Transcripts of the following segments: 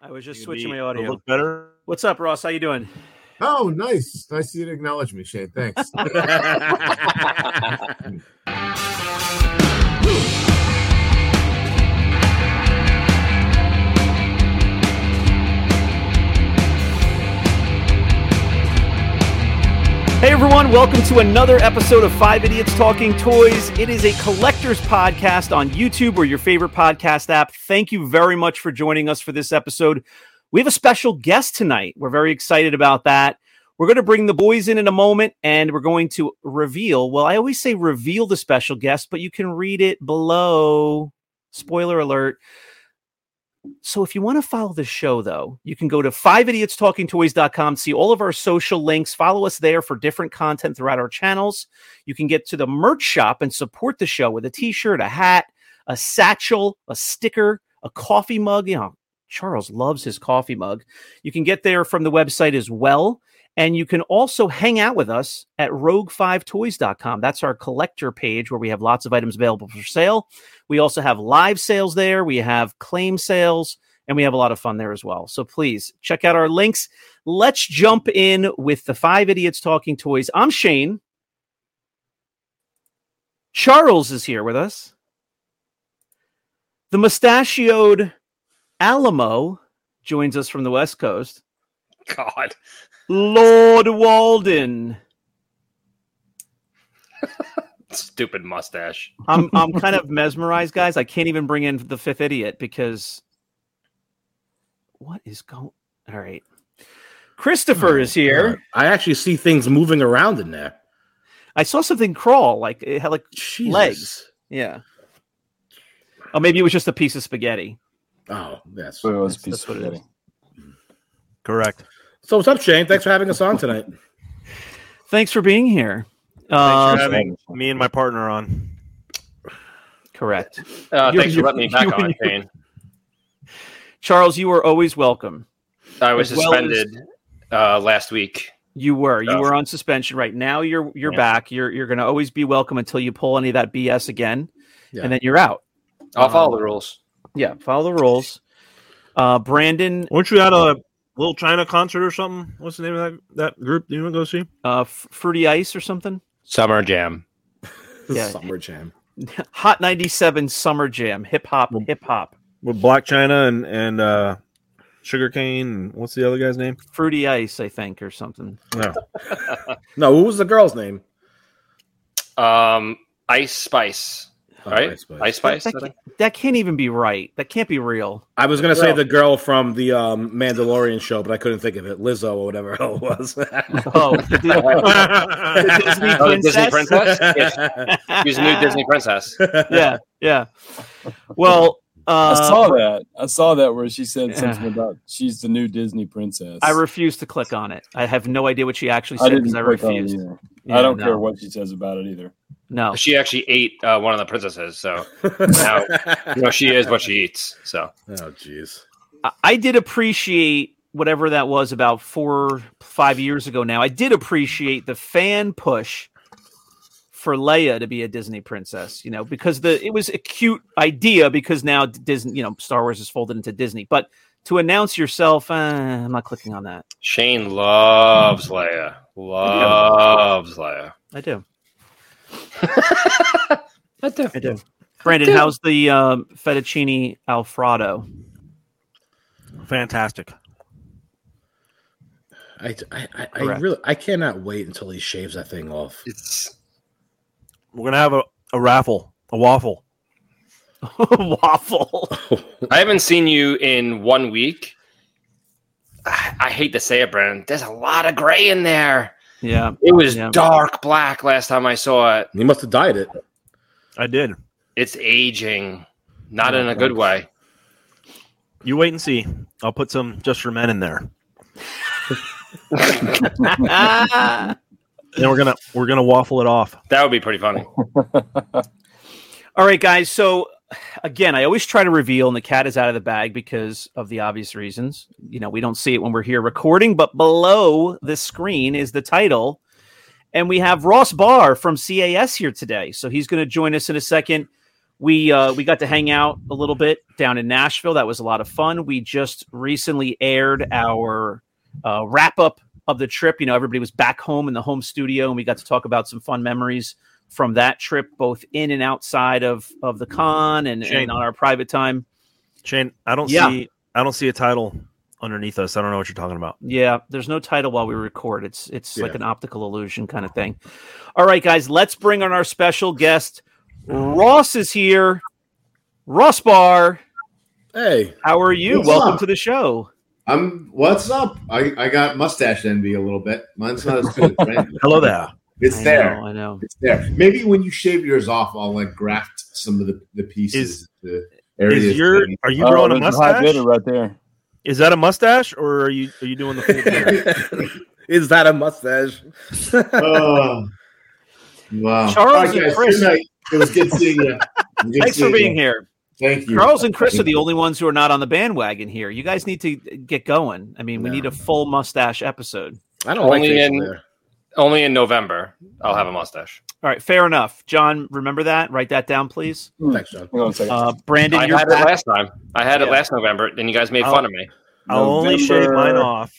I was just switching my audio. Look better. What's up, Ross? How you doing? Oh, nice. Nice of you to acknowledge me, Shane. Thanks. Hey everyone, welcome to another episode of Five Idiots Talking Toys. It is a collector's podcast on YouTube or your favorite podcast app. Thank you very much for joining us for this episode. We have a special guest tonight. We're very excited about that. We're going to bring the boys in a moment, and we're going to reveal. Well, I always say reveal the special guest, but you can read it below. Spoiler alert. So if you want to follow the show, though, you can go to fiveidiotstalkingtoys.com, see all of our social links, follow us there for different content throughout our channels. You can get to the merch shop and support the show with a t-shirt, a hat, a satchel, a sticker, a coffee mug. You know, Charles loves his coffee mug. You can get there from the website as well. And you can also hang out with us at RogueFiveToys.com. That's our collector page where we have lots of items available for sale. We also have live sales there. We have claim sales, and we have a lot of fun there as well. So please check out our links. Let's jump in with the Five Idiots Talking Toys. I'm Shane. Charles is here with us. The mustachioed Alamo joins us from the West Coast. God. Lord Walden. Stupid mustache. I'm kind of mesmerized, guys. I can't even bring in the fifth idiot because what is going on? All right. Christopher is here. God. I actually see things moving around in there. I saw something crawl, like it had like Jesus. Legs. Yeah. Oh, maybe it was just a piece of spaghetti. Oh, yes. So it was that's what it is. Correct. So what's up, Shane? Thanks for having us on tonight. Thanks for being here. Thanks for having me and my partner on. Correct. Thanks for letting me back on, Shane. Charles, you are always welcome. I was suspended last week. You were. You were on suspension. Right now, you're back. You're going to always be welcome until you pull any of that BS again, and then you're out. I'll follow the rules. Yeah, follow the rules. Brandon, weren't you out of Little China concert or something? What's the name of that group? Do you want to go see? Fruity Ice or something? Summer Jam. Yeah. Summer Jam. Hot 97 Summer Jam. Hip hop. With Black China and Sugarcane. And what's the other guy's name? Fruity Ice, I think, or something. No. No, what was the girl's name? Ice Spice. Right? Ice Spice? That can't even be right. That can't be real. I was going to say the girl from the Mandalorian show, but I couldn't think of it. Lizzo or whatever it was. The Disney princess? Yes. She's a new Disney princess. Yeah. Well, I saw that where she said something about she's the new Disney princess. I refuse to click on it. I have no idea what she actually said because I refuse. I don't care what she says about it either. No, she actually ate one of the princesses, so now she is what she eats. So, oh geez, I did appreciate whatever that was about 4-5 years ago. Now, I did appreciate the fan push for Leia to be a Disney princess, because it was a cute idea. Because now Disney, Star Wars is folded into Disney, but to announce yourself, I'm not clicking on that. Shane loves Leia. I do. I do. Brandon, how's the fettuccine Alfredo? Fantastic. I cannot wait until he shaves that thing off. We're gonna have a waffle. Waffle. I haven't seen you in 1 week. I hate to say it, Brandon. There's a lot of gray in there. Yeah, it was dark black last time I saw it. You must have dyed it. I did. It's aging, not in a good way. You wait and see. I'll put some Just for Men in there. And we're gonna waffle it off. That would be pretty funny. All right, guys. So again, I always try to reveal, and the cat is out of the bag because of the obvious reasons. We don't see it when we're here recording, but below the screen is the title. And we have Ross Barr from CAS here today. So he's going to join us in a second. We got to hang out a little bit down in Nashville. That was a lot of fun. We just recently aired our wrap up of the trip. You know, everybody was back home in the home studio, and we got to talk about some fun memories from that trip, both in and outside of the con and on our private time. Shane, I don't see a title underneath us. I don't know what you're talking about. Yeah, there's no title while we record. It's like an optical illusion kind of thing. All right, guys, let's bring on our special guest. Ross is here. Ross Barr. Hey. How are you? Welcome to the show. What's up? I got mustache envy a little bit. Mine's not as good, right? Hello there. I know. It's there. Maybe when you shave yours off, I'll like graft some of the pieces. Are you growing a mustache? Right there. Is that a mustache, or are you doing the full thing? Is that a mustache? Oh, wow. Charles and Chris. It was good seeing you. Thanks for being here. Thank you. Charles and Chris are the only ones who are not on the bandwagon here. You guys need to get going. I mean, we need a full mustache episode. I don't Only in November, I'll have a mustache. All right, fair enough. John, remember that? Write that down, please. Thanks, John. Brandon, I had it last time. I had it last November, and you guys made fun of me. I'll only shave mine off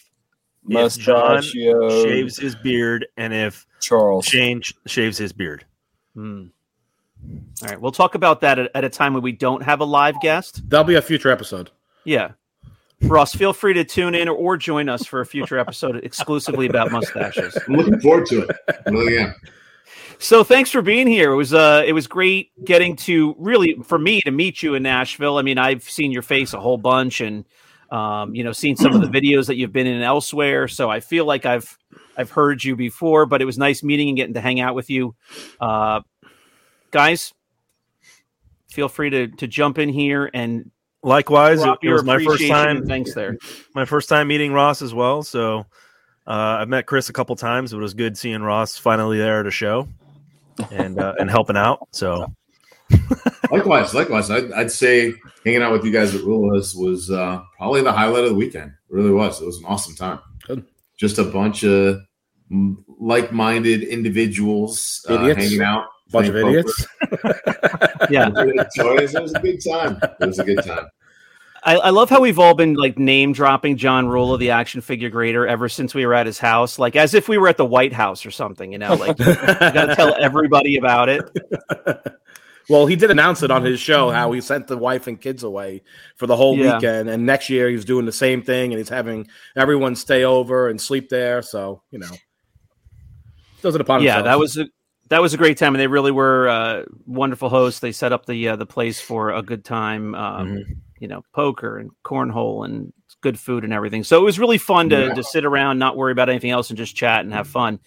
if John shaves his beard and if Charles shaves his beard. Hmm. All right, we'll talk about that at a time when we don't have a live guest. That'll be a future episode. Yeah. Ross, feel free to tune in or join us for a future episode exclusively about mustaches. I'm looking forward to it. Really am. So thanks for being here. It was great getting to to meet you in Nashville. I mean, I've seen your face a whole bunch and seen some of the videos that you've been in elsewhere. So I feel like I've heard you before, but it was nice meeting and getting to hang out with you. Guys, feel free to jump in here and. Likewise, it was my first time. Thanks, there. My first time meeting Ross as well. So I've met Chris a couple times. It was good seeing Ross finally there at a show and helping out. So likewise, I'd say hanging out with you guys at Rula's was probably the highlight of the weekend. It really was. It was an awesome time. Good. Just a bunch of like-minded individuals hanging out. Bunch of idiots. Yeah. It was a good time. I love how we've all been like name dropping John Rula, the action figure grader, ever since we were at his house, like as if we were at the White House or something, you know, like you gotta tell everybody about it. Well, he did announce it on his show how he sent the wife and kids away for the whole weekend, and next year he's doing the same thing and he's having everyone stay over and sleep there. So, you know. Does it upon himself. That was a great time, and they really were wonderful hosts. They set up the place for a good time, poker and cornhole and good food and everything. So it was really fun to sit around, not worry about anything else, and just chat and have fun.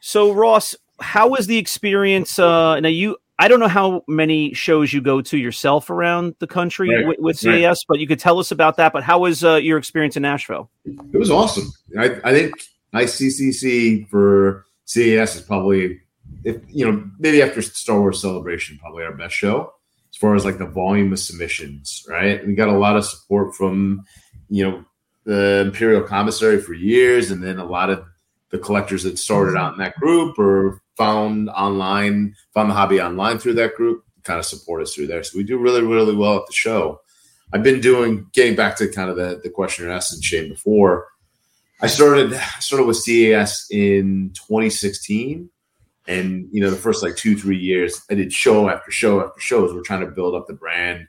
So Ross, how was the experience? I don't know how many shows you go to yourself around the country with CAS, but you could tell us about that. But how was your experience in Nashville? It was awesome. I think ICCC for CAS is probably. Maybe after Star Wars Celebration, probably our best show as far as like the volume of submissions, right? We got a lot of support from, the Imperial Commissary for years. And then a lot of the collectors that started out in that group or found the hobby online through that group, kind of support us through there. So we do really, really well at the show. I've been getting back to kind of the question you asked and Shane before. I started with CAS in 2016. And, the first like 2-3 years, I did show after show after shows. We're trying to build up the brand,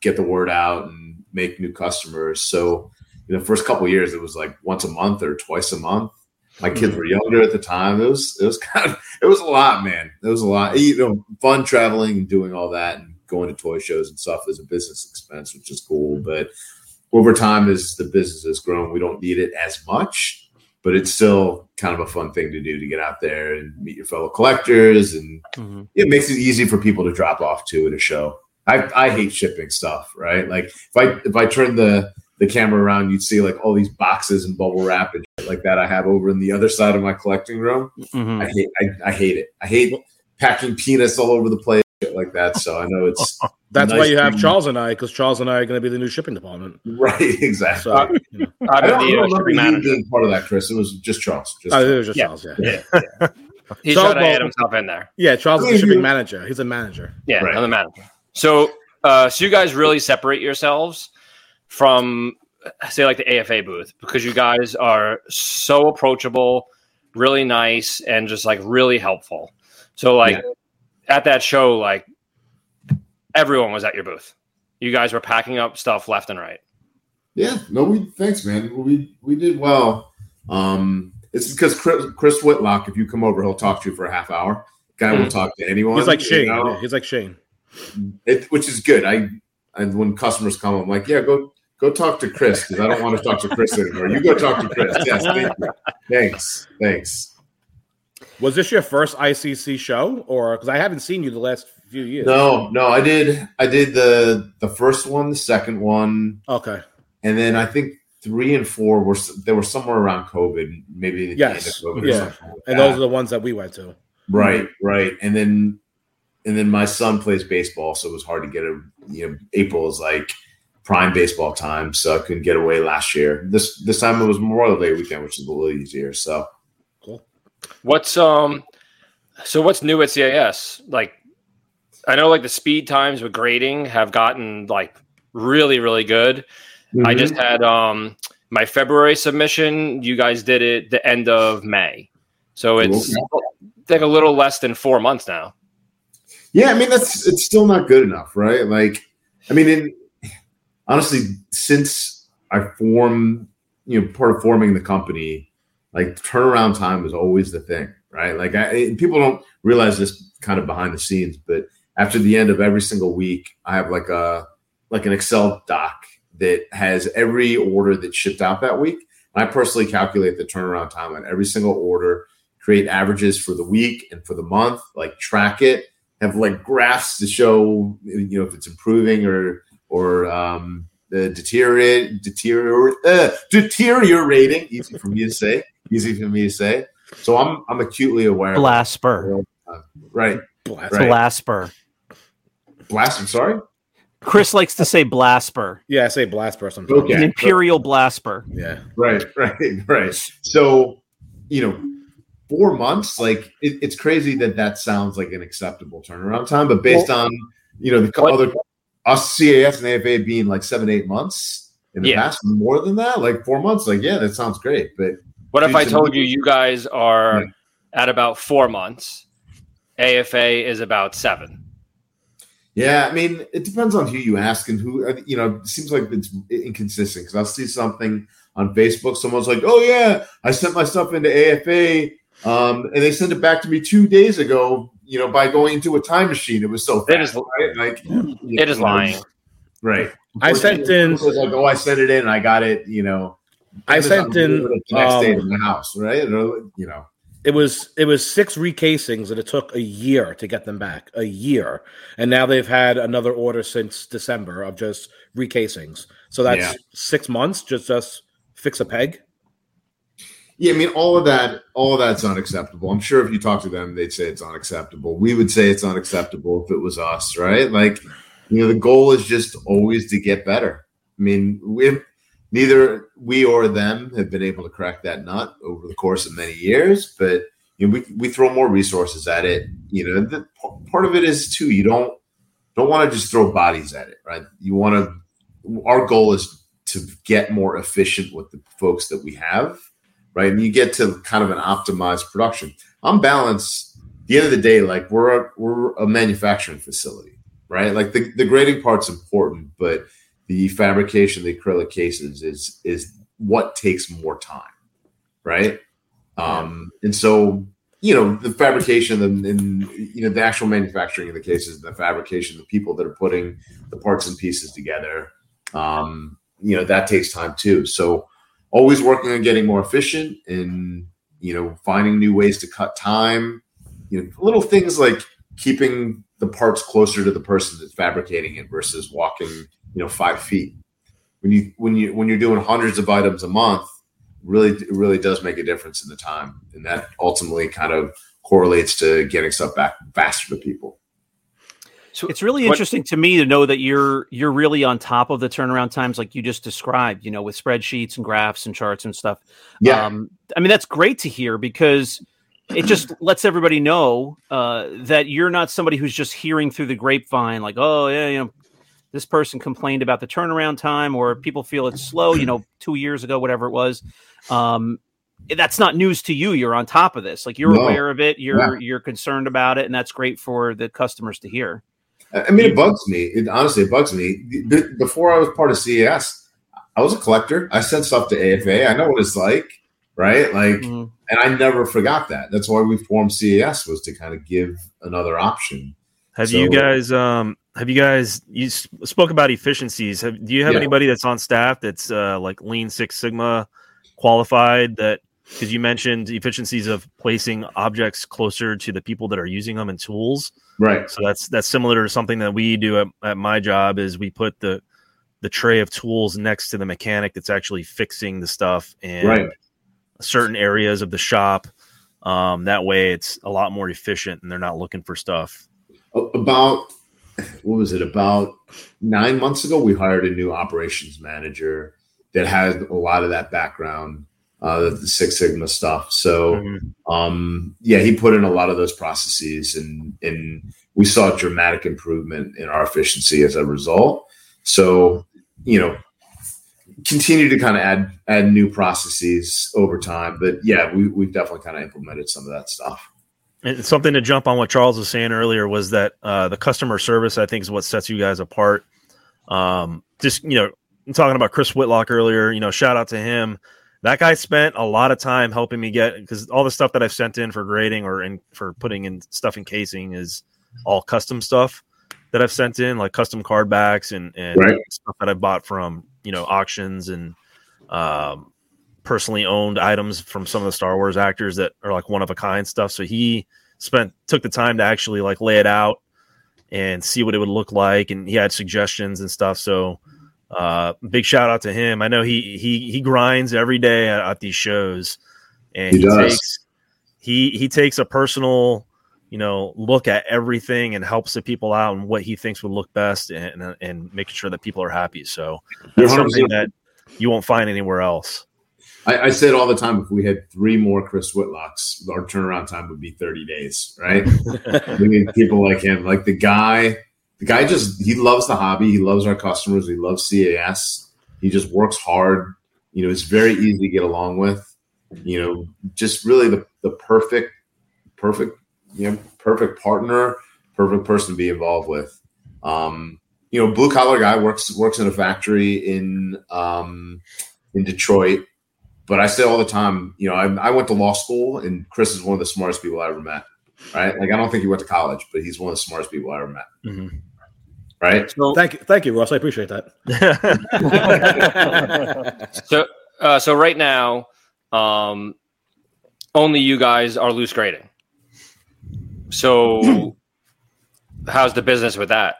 get the word out and make new customers. So the first couple of years, it was like once a month or twice a month. My kids were younger at the time. It was a lot, man. It was a lot, fun traveling and doing all that and going to toy shows and stuff is a business expense, which is cool. But over time as the business has grown, we don't need it as much. But it's still kind of a fun thing to do to get out there and meet your fellow collectors. And it makes it easy for people to drop off to at a show. I hate shipping stuff, right? Like if I turn the camera around, you'd see like all these boxes and bubble wrap and shit like that I have over in the other side of my collecting room. Mm-hmm. I hate it. I hate packing peanuts all over the place like that. So I know it's that's nice why you have thing. Charles and I, because Charles and I are going to be the new shipping department, right? Exactly. So, I don't remember you being part of that, Chris. It was just Charles. Charles. Yeah. He tried to get himself in there. Yeah, Charles is a shipping manager. He's a manager. Yeah, right. I'm the manager. So you guys really separate yourselves from, say, like the AFA booth, because you guys are so approachable, really nice, and just like really helpful. So like at that show, like everyone was at your booth. You guys were packing up stuff left and right. Yeah, no, thanks, man. We did well. It's because Chris Whitlock, if you come over, he'll talk to you for a half hour. Guy will talk to anyone. He's like Shane. He's like Shane. Which is good. And when customers come, I'm like, yeah, go talk to Chris, because I don't want to talk to Chris anymore. You go talk to Chris. Yes, thank you. Thanks. Was this your first ICC show, or because I haven't seen you the last few years? No, I did the first one, the second one, okay, and then I think 3 and 4 were somewhere around COVID, maybe the end of COVID or something like and that. Those are the ones that we went to, right, and then my son plays baseball, so it was hard to get a April is like prime baseball time, so I couldn't get away last year. This time it was Memorial Day weekend, which is a little easier, so. What's new at CIS? Like, I know like the speed times with grading have gotten like really, really good. Mm-hmm. I just had my February submission. You guys did it the end of May, so it's like a little less than 4 months now. Yeah, I mean it's still not good enough, right? Like, I mean, honestly, since I formed, part of forming the company. Like turnaround time is always the thing, right? Like people don't realize this kind of behind the scenes, but after the end of every single week, I have like an Excel doc that has every order that shipped out that week. And I personally calculate the turnaround time on every single order, create averages for the week and for the month, like track it, have like graphs to show if it's improving or deteriorating. Easy for me to say. So I'm acutely aware. Blasper. Right. Blasper. Blast. I'm sorry. Chris likes to say Blasper. Yeah, I say Blasper sometimes. Okay. An Imperial Blasper. Yeah. Right. So, 4 months. Like it's crazy that sounds like an acceptable turnaround time, but based on the other. Us CAF and AFA being like 7-8 months in the past, more than that, like 4 months. Like, yeah, that sounds great. But what if I told you guys are at about 4 months? AFA is about 7. Yeah, I mean, it depends on who you ask and who. It seems like it's inconsistent because I'll see something on Facebook. Someone's like, "Oh yeah, I sent my stuff into AFA, and they sent it back to me 2 days ago." By going into a time machine, it was so fast. It is lying. Right. I sent it in and I got it, I sent in the next day to my house, right? It was 6 recasings and it took a year to get them back. A year. And now they've had another order since December of just recasings. So that's 6 months, just fix a peg. Yeah, I mean, all of that's unacceptable. I'm sure if you talk to them, they'd say it's unacceptable. We would say it's unacceptable if it was us, right? Like, the goal is just always to get better. I mean, neither we or them have been able to crack that nut over the course of many years, but we throw more resources at it. Part of it is too, you don't want to just throw bodies at it, right? Our goal is to get more efficient with the folks that we have. Right, and you get to kind of an optimized production. On balance, at the end of the day, like we're a manufacturing facility, right? Like the grading part's important, but the fabrication, the acrylic cases is what takes more time, right? And so the fabrication and the actual manufacturing of the cases, and the fabrication, the people that are putting the parts and pieces together, that takes time too. So. Always working on getting more efficient and, finding new ways to cut time, little things like keeping the parts closer to the person that's fabricating it versus walking, 5 feet. When you're doing hundreds of items a month, really does make a difference in the time. And that ultimately kind of correlates to getting stuff back faster to people. So it's really interesting to me to know that you're really on top of the turnaround times like you just described, with spreadsheets and graphs and charts and stuff. Yeah. I mean, that's great to hear because it just lets everybody know that you're not somebody who's just hearing through the grapevine, like, oh, yeah, you know, this person complained about the turnaround time, or people feel it's slow, you know, 2 years ago, whatever it was. That's not news to you. You're on top of this. Like, you're aware of it. You're concerned about it. And that's great for the customers to hear. I mean, it bugs me. It honestly, it bugs me. Before I was part of CES, I was a collector. I sent stuff to AFA. I know what it's like, right? Like, and I never forgot that. That's why we formed CES, was to kind of give another option. You spoke about efficiencies. Do you have anybody that's on staff that's like Lean Six Sigma qualified, that, because you mentioned efficiencies of placing objects closer to the people that are using them and tools. Right. So that's similar to something that we do at my job, is we put the tray of tools next to the mechanic that's actually fixing the stuff in certain areas of the shop. That way it's a lot more efficient and they're not looking for stuff. About 9 months ago, we hired a new operations manager that had a lot of that background, the Six Sigma stuff. So, he put in a lot of those processes, and we saw a dramatic improvement in our efficiency as a result. So, you know, continue to kind of add new processes over time. But, yeah, we've definitely kind of implemented some of that stuff. And something to jump on what Charles was saying earlier was that the customer service, I think, is what sets you guys apart. Just, you know, I'm talking about Chris Whitlock earlier, you know, shout out to him. That guy spent a lot of time helping me get, because all the stuff that I've sent in for grading or in for putting in stuff in casing is all custom stuff that I've sent in, like custom card backs and stuff that I bought from, you know, auctions and personally owned items from some of the Star Wars actors that are like one of a kind stuff. So he took the time to actually like lay it out and see what it would look like. And he had suggestions and stuff. So big shout out to him. I know he grinds every day at these shows, and he takes a personal, you know, look at everything and helps the people out and what he thinks would look best and making sure that people are happy. So that's something that you won't find anywhere else. I said all the time, if we had three more Chris Whitlocks, our turnaround time would be 30 days, right? We need people like him, like the guy he loves the hobby. He loves our customers. He loves CAS. He just works hard. You know, it's very easy to get along with, you know, just really the perfect, you know, perfect partner, perfect person to be involved with. You know, blue collar guy works in a factory in Detroit. But I say all the time, you know, I went to law school, and Chris is one of the smartest people I ever met, right? Like, I don't think he went to college, but he's one of the smartest people I ever met, right? So, thank you, Ross. I appreciate that. So right now, only you guys are loose grading. So, how's the business with that?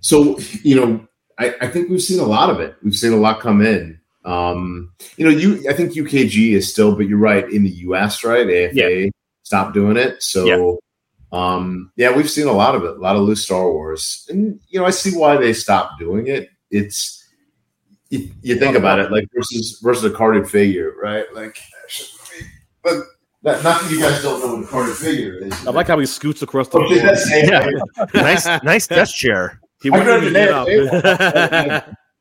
So, you know, I think we've seen a lot of it. We've seen a lot come in. You know, I think UKG is still, but you're right, in the US, right? AFA stopped doing it. So, we've seen a lot of it, a lot of loose Star Wars. And, you know, I see why they stopped doing it. It's, you think about it, like versus a carded figure, right? Like, but not that you guys don't know what a carded figure is. I like how he scoots across the floor. Nice desk chair. He wanted to get up.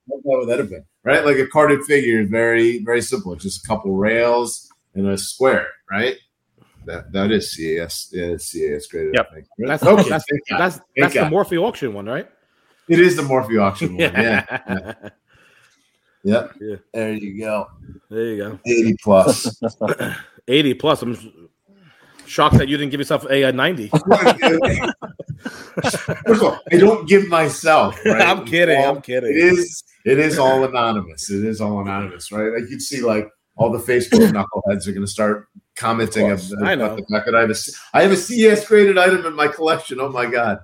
What would that have been, right? Like, a carded figure is very, very simple. It's just a couple rails and a square, right? That is CAS. Yeah, it's CAS graded. Yep. That's the Morphe auction one, right? It is the Morphe auction one. Yeah. Yep. Yeah. There you go. 80 plus. 80 plus. I'm shocked that you didn't give yourself a 90. First of all, I don't give myself. Right? I'm kidding. It is all anonymous. It is all anonymous, right? Like, you'd see, like, all the Facebook knuckleheads are going to start commenting about the fact that I have a CES graded item in my collection. Oh my god!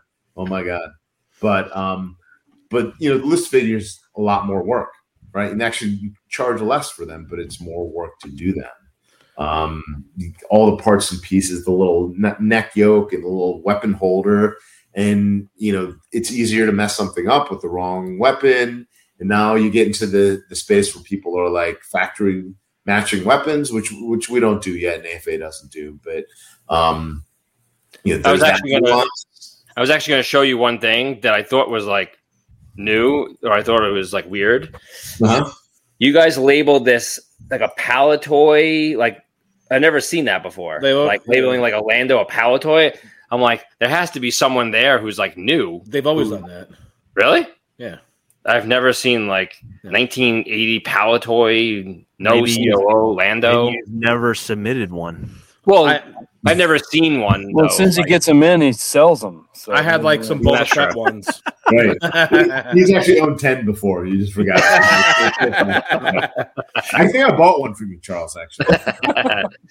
But you know, the list figures a lot more work, right? And actually, you charge less for them, but it's more work to do them. All the parts and pieces, the little neck yoke and the little weapon holder, and, you know, it's easier to mess something up with the wrong weapon. And now you get into the space where people are like factory matching weapons, which we don't do yet, and AFA doesn't do. But I was actually going to show you one thing that I thought was like new, or I thought it was like weird. Uh-huh. You guys labeled this like a pallet toy. Like I've never seen that before. Labeling like a Lando a pallet toy. I'm like, there has to be someone there who's like new. They've always done that. Really? Yeah. I've never seen like 1980 pallet toy, no COO, Lando. You've never submitted one. Well, I've never seen one. Well, since he gets them in, he sells them. So I had like some bullshit ones. Right. He's actually owned 10 before. You just forgot. I think I bought one from you, Charles, actually.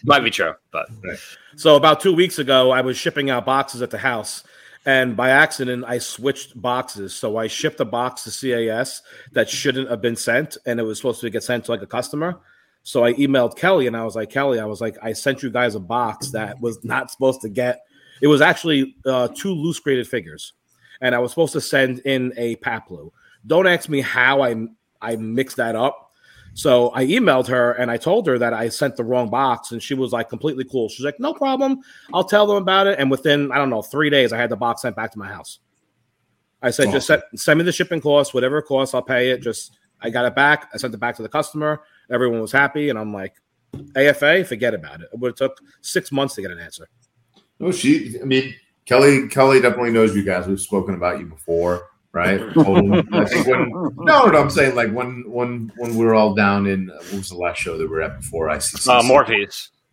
Might be true. But right. So about 2 weeks ago, I was shipping out boxes at the house. And by accident, I switched boxes. So I shipped a box to CAS that shouldn't have been sent. And it was supposed to get sent to like a customer. So I emailed Kelly and I was like, Kelly, I sent you guys a box that was not supposed to get. It was actually 2 loose graded figures. And I was supposed to send in a Paplu. Don't ask me how I mixed that up. So I emailed her and I told her that I sent the wrong box, and she was like completely cool. She's like, no problem. I'll tell them about it. And within, 3 days, I had the box sent back to my house. I said, Just send me the shipping cost, whatever it costs, I'll pay it. I got it back. I sent it back to the customer. Everyone was happy. And I'm like, AFA, forget about it. It would have took 6 months to get an answer. No, Kelly definitely knows you guys. We've spoken about you before. Right. I think I'm saying like when we were all down in what was the last show that we were at before ICCC?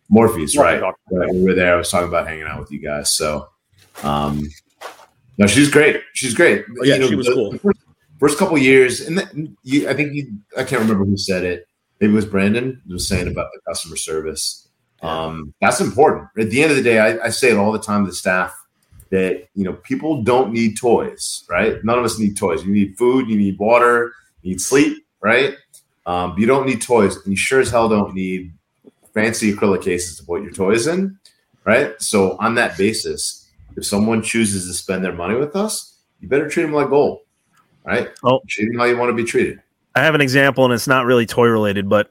Morpheus, right? Right. We were there. I was talking about hanging out with you guys. So, no, she's great. Oh, yeah, she was cool. The first couple of years, and I can't remember who said it. Maybe it was Brandon was saying about the customer service. That's important. At the end of the day, I say it all the time to the staff. That people don't need toys, right? None of us need toys. You need food, you need water, you need sleep, right? But you don't need toys, and you sure as hell don't need fancy acrylic cases to put your toys in, right? So on that basis, if someone chooses to spend their money with us, you better treat them like gold, right? Oh. Treat them how you want to be treated. I have an example, and it's not really toy related, but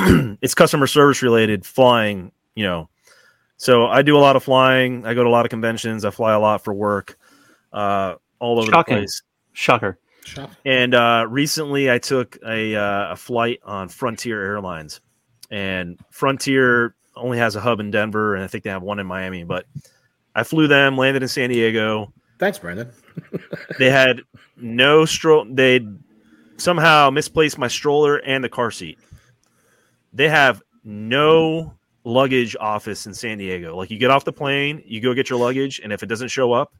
it's customer service related. Flying, So I do a lot of flying. I go to a lot of conventions. I fly a lot for work, all over the place. Shocker. And recently I took a flight on Frontier Airlines. And Frontier only has a hub in Denver, and I think they have one in Miami. But I flew them, landed in San Diego. Thanks, Brandon. They had no stroller. They somehow misplaced my stroller and the car seat. They have no luggage office in San Diego. Like, you get off the plane, you go get your luggage, and if it doesn't show up,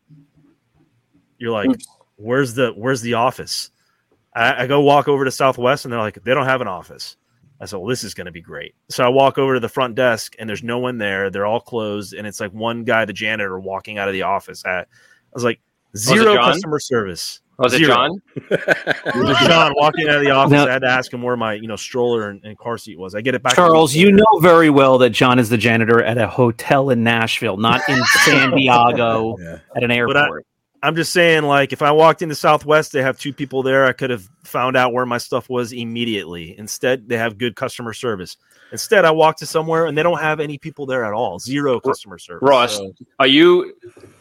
you're like, where's the office? I go walk over to Southwest, and they're like, they don't have an office. I said, well, this is going to be great. So I walk over to the front desk, and there's no one there. They're all closed, and it's like one guy, the janitor, walking out of the office. I was like, zero customer service. Was it John? It was John walking out of the office. Now, I had to ask him where my stroller and car seat was. I get it back. Charles, you know very well that John is the janitor at a hotel in Nashville, not in San Diego at an airport. I'm just saying, like, if I walked into Southwest, they have 2 people there. I could have found out where my stuff was immediately. Instead, they have good customer service. Instead, I walked to somewhere, and they don't have any people there at all. Zero customer service. Ross, so, are you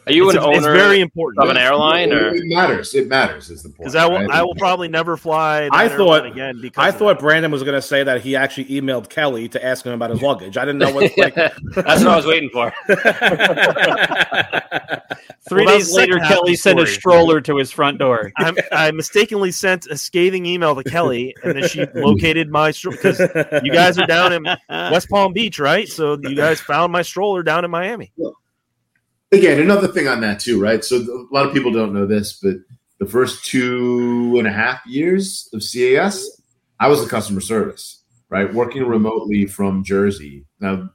an owner of an airline? It matters is the point. Because I will probably never fly again. Because I thought Brandon was going to say that he actually emailed Kelly to ask him about his luggage. I didn't know what. Like, that's what I was waiting for. 3 days later, Kelly sent a stroller to his front door. I mistakenly sent a scathing email to Kelly, and then she located my stroller. Because you guys are down in West Palm Beach, right? So you guys found my stroller down in Miami. Again, another thing on that too, right? So a lot of people don't know this, but the first 2.5 years of CAS, I was a customer service, right? Working remotely from Jersey. Now,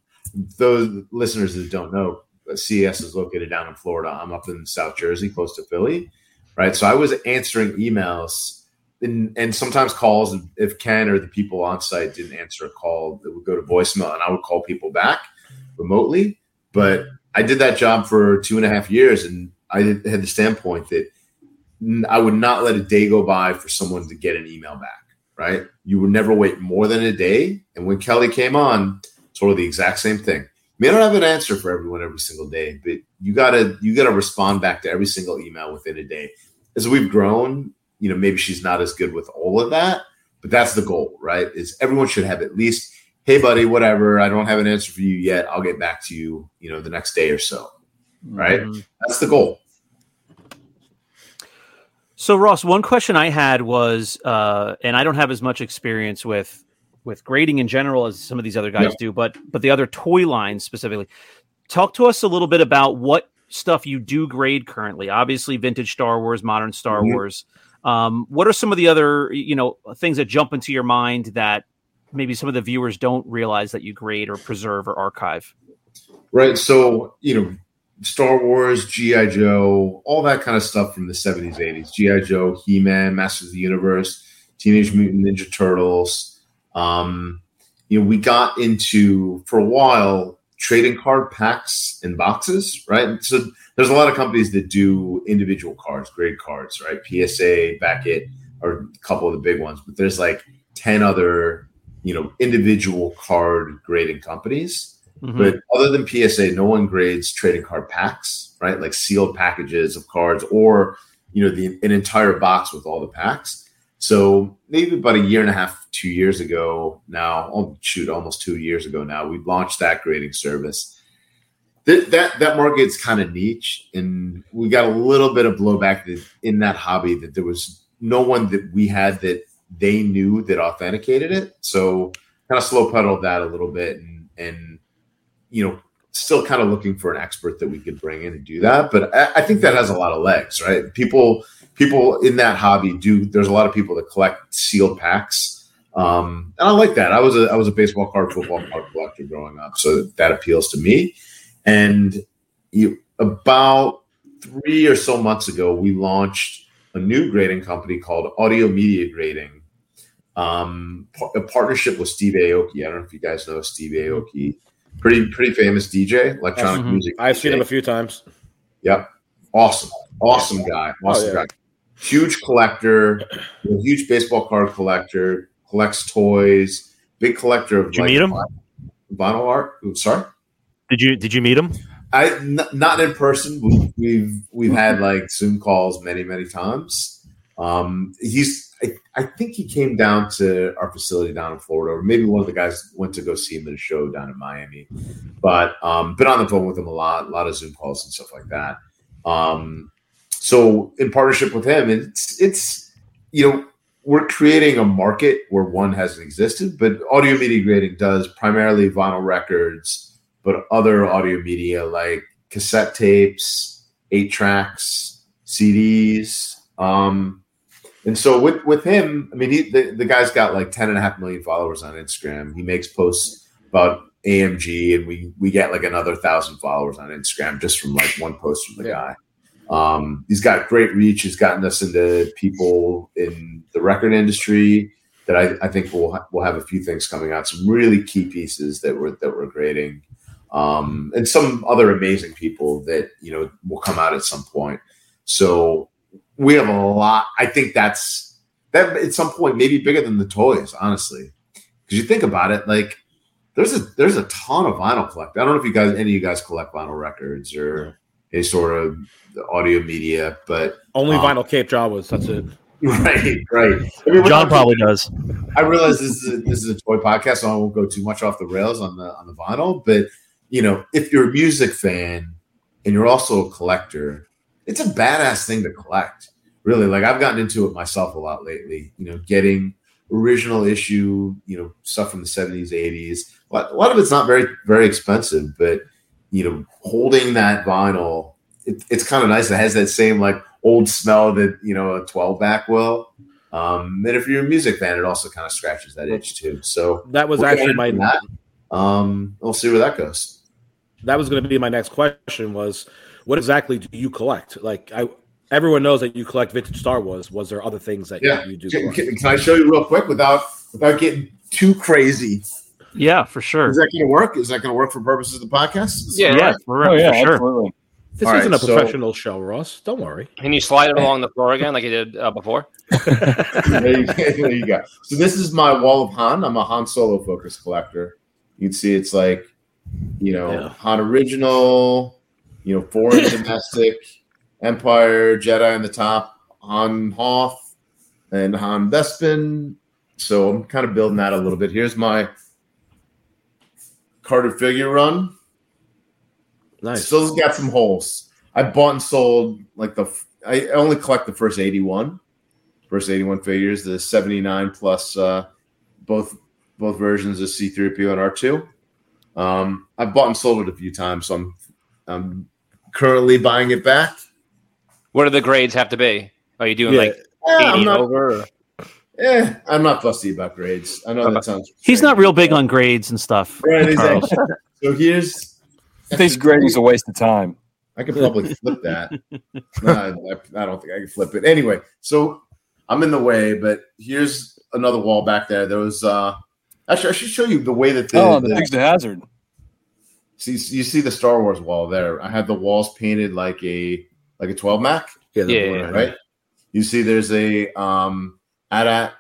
those listeners that don't know, CAS is located down in Florida. I'm up in South Jersey, close to Philly, right? So I was answering emails and sometimes calls if Ken or the people on site didn't answer a call, that would go to voicemail, and I would call people back remotely. But I did that job for 2.5 years, and I had the standpoint that I would not let a day go by for someone to get an email back. right? You would never wait more than a day. And when Kelly came on, sort of the exact same thing. May not have an answer for everyone every single day, but you gotta respond back to every single email within a day. As we've grown, you know, maybe she's not as good with all of that, but that's the goal, right? Is everyone should have at least, hey, buddy, whatever, I don't have an answer for you yet. I'll get back to you, you know, the next day or so, right? Mm-hmm. That's the goal. So, Ross, one question I had was, and I don't have as much experience with grading in general as some of these other guys do, but the other toy lines specifically. Talk to us a little bit about what stuff you do grade currently. Obviously, vintage Star Wars, modern Star Wars. What are some of the other, you know, things that jump into your mind that maybe some of the viewers don't realize that you grade or preserve or archive? Right. So, you know, Star Wars, G.I. Joe, all that kind of stuff from the 70s, 80s. G.I. Joe, He-Man, Masters of the Universe, Teenage Mutant Ninja Turtles. You know, we got into, for a while, trading card packs and boxes, right? So there's a lot of companies that do individual cards, grade cards, right? PSA, Beckett are a couple of the big ones. But there's like 10 other, you know, individual card grading companies. Mm-hmm. But other than PSA, no one grades trading card packs, right? Like sealed packages of cards or, you know, an entire box with all the packs. So maybe about a year and a half, 2 years ago now, almost 2 years ago now, we launched that grading service. That market's kind of niche, and we got a little bit of blowback in that hobby that there was no one that we had that they knew that authenticated it. So kind of slow pedaled that a little bit and you know, still kind of looking for an expert that we could bring in and do that. But I think that has a lot of legs, right? People in that hobby do. There's a lot of people that collect sealed packs, and I like that. I was a baseball card, football card collector growing up, so that appeals to me. And about 3 or so months ago, we launched a new grading company called Audio Media Grading, a partnership with Steve Aoki. I don't know if you guys know Steve Aoki. Pretty famous DJ, electronic music. I've seen him a few times. Yep. Awesome guy. Awesome guy. Huge collector, huge baseball card collector, collects toys, big collector of like vinyl art. Ooh, sorry. Did you meet him? Not in person. We've had like Zoom calls many times. I think he came down to our facility down in Florida, or maybe one of the guys went to go see him at a show down in Miami. But been on the phone with him a lot of Zoom calls and stuff like that. So in partnership with him, it's you know, we're creating a market where one hasn't existed, but Audio Media Grading does primarily vinyl records, but other audio media like cassette tapes, 8 tracks, CDs. And so with him, I mean, the guy's got like 10.5 million followers on Instagram. He makes posts about AMG, and we get like another 1,000 followers on Instagram just from like one post from the guy. He's got great reach. He's gotten us into people in the record industry that I think we'll have a few things coming out. Some really key pieces that we're grading, and some other amazing people that you know will come out at some point. So. We have a lot. I think that at some point maybe bigger than the toys, honestly. Because you think about it, like there's a ton of vinyl collect. I don't know if any of you guys collect vinyl records or any sort of audio media, but only vinyl Cape Jawas. That's it. Right. I mean, John probably does. I realize this is a toy podcast, so I won't go too much off the rails on the vinyl. But you know, if you're a music fan and you're also a collector. It's a badass thing to collect, really. Like I've gotten into it myself a lot lately, you know, getting original issue, you know, stuff from the 70s, 80s. A lot of it's not very, very expensive, but, you know, holding that vinyl, it's kind of nice. It has that same like old smell that, you know, a 12-pack will. And if you're a music fan, it also kind of scratches that itch too. So that was actually my we'll see where that goes. That was going to be my next question was, what exactly do you collect? Like, everyone knows that you collect vintage Star Wars. Was there other things that you do? Can I show you real quick without getting too crazy? Yeah, for sure. Is that going to work? Is that going to work for purposes of the podcast? Yeah, right. For sure. Absolutely. This isn't a professional show, Ross. Don't worry. Can you slide it along the floor again like you did before? There you go. So this is my wall of Han. I'm a Han Solo focus collector. You'd see it's like, Han original, foreign domestic, Empire, Jedi on the top, Han Hoth, and Han Bespin. So I'm kind of building that a little bit. Here's my Carter figure run. Nice. Still got some holes. I bought and sold I only collect the first 81. First 81 figures, the 79 plus both versions of C-3PO and R2. I've bought and sold it a few times, so I'm currently buying it back. What do the grades have to be? Are you doing over? I'm not fussy about grades. I know that sounds. He's not real big on grades and stuff. Right, exactly. So here's. I think grading's a waste of time. I could probably flip that. I don't think I can flip it. Anyway, so I'm in the way, but here's another wall back there. There was actually I should show you the way that the Dukes of Hazzard. See, you see the Star Wars wall there. I had the walls painted like a 12 Mac. Yeah. Right. You see, there's a AT-AT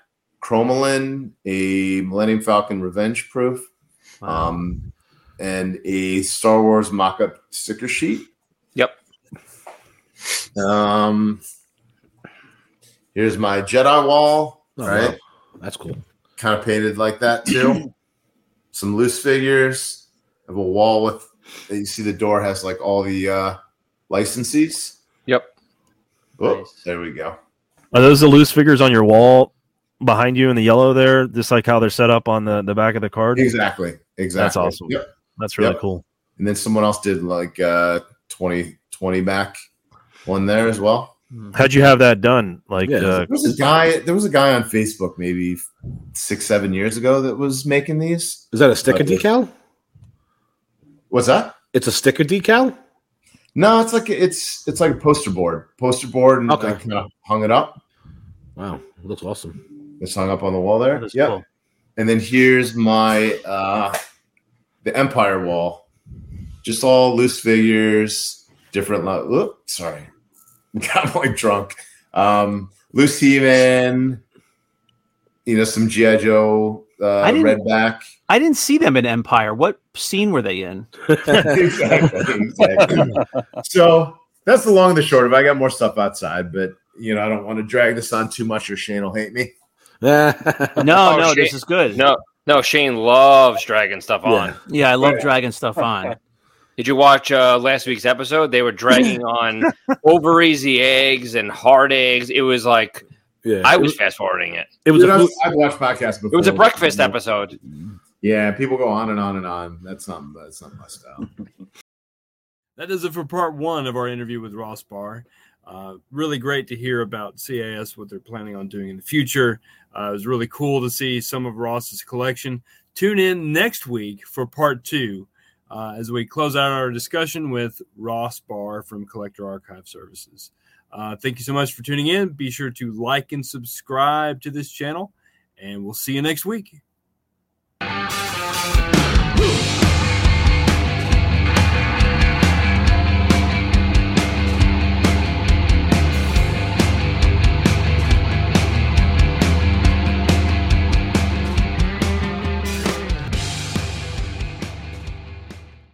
Chromalin, a Millennium Falcon Revenge Proof. Wow. And a Star Wars mock-up sticker sheet. Yep. Here's my Jedi wall. Oh, right, wow. That's cool. Kind of painted like that too. Some loose figures. I have a wall with. You see, the door has like all the licensees. Yep. Oh, nice. There we go. Are those the loose figures on your wall behind you in the yellow there? Just like how they're set up on the back of the card. Exactly. That's awesome. Yep. That's really cool. And then someone else did like 20 back one there as well. How'd you have that done? Like there was a guy on Facebook maybe 6-7 years ago that was making these. Is that a sticker decal? What's that? It's a sticker decal? No, it's like a poster board. And I kind of hung it up. Wow, it looks awesome. It's hung up on the wall there. Yeah. Cool. And then here's my the Empire wall, just all loose figures, different. Sorry, got like drunk. Loose He-Man, some GI Joe Redback. I didn't see them in Empire. What scene were they in? Exactly. So that's the long and the short of it. I got more stuff outside, but I don't want to drag this on too much, or Shane will hate me. No, Shane, this is good. No, Shane loves dragging stuff on. Yeah, I love dragging stuff on. Did you watch last week's episode? They were dragging on ovaries, the eggs, and hard eggs. It was like I was fast forwarding it. It was. I've watched podcasts before. It was a breakfast episode. Yeah, people go on and on and on. That's not my style. That is it for part one of our interview with Ross Barr. Really great to hear about CAS, what they're planning on doing in the future. It was really cool to see some of Ross's collection. Tune in next week for part two as we close out our discussion with Ross Barr from Collector Archive Services. Thank you so much for tuning in. Be sure to like and subscribe to this channel, and we'll see you next week.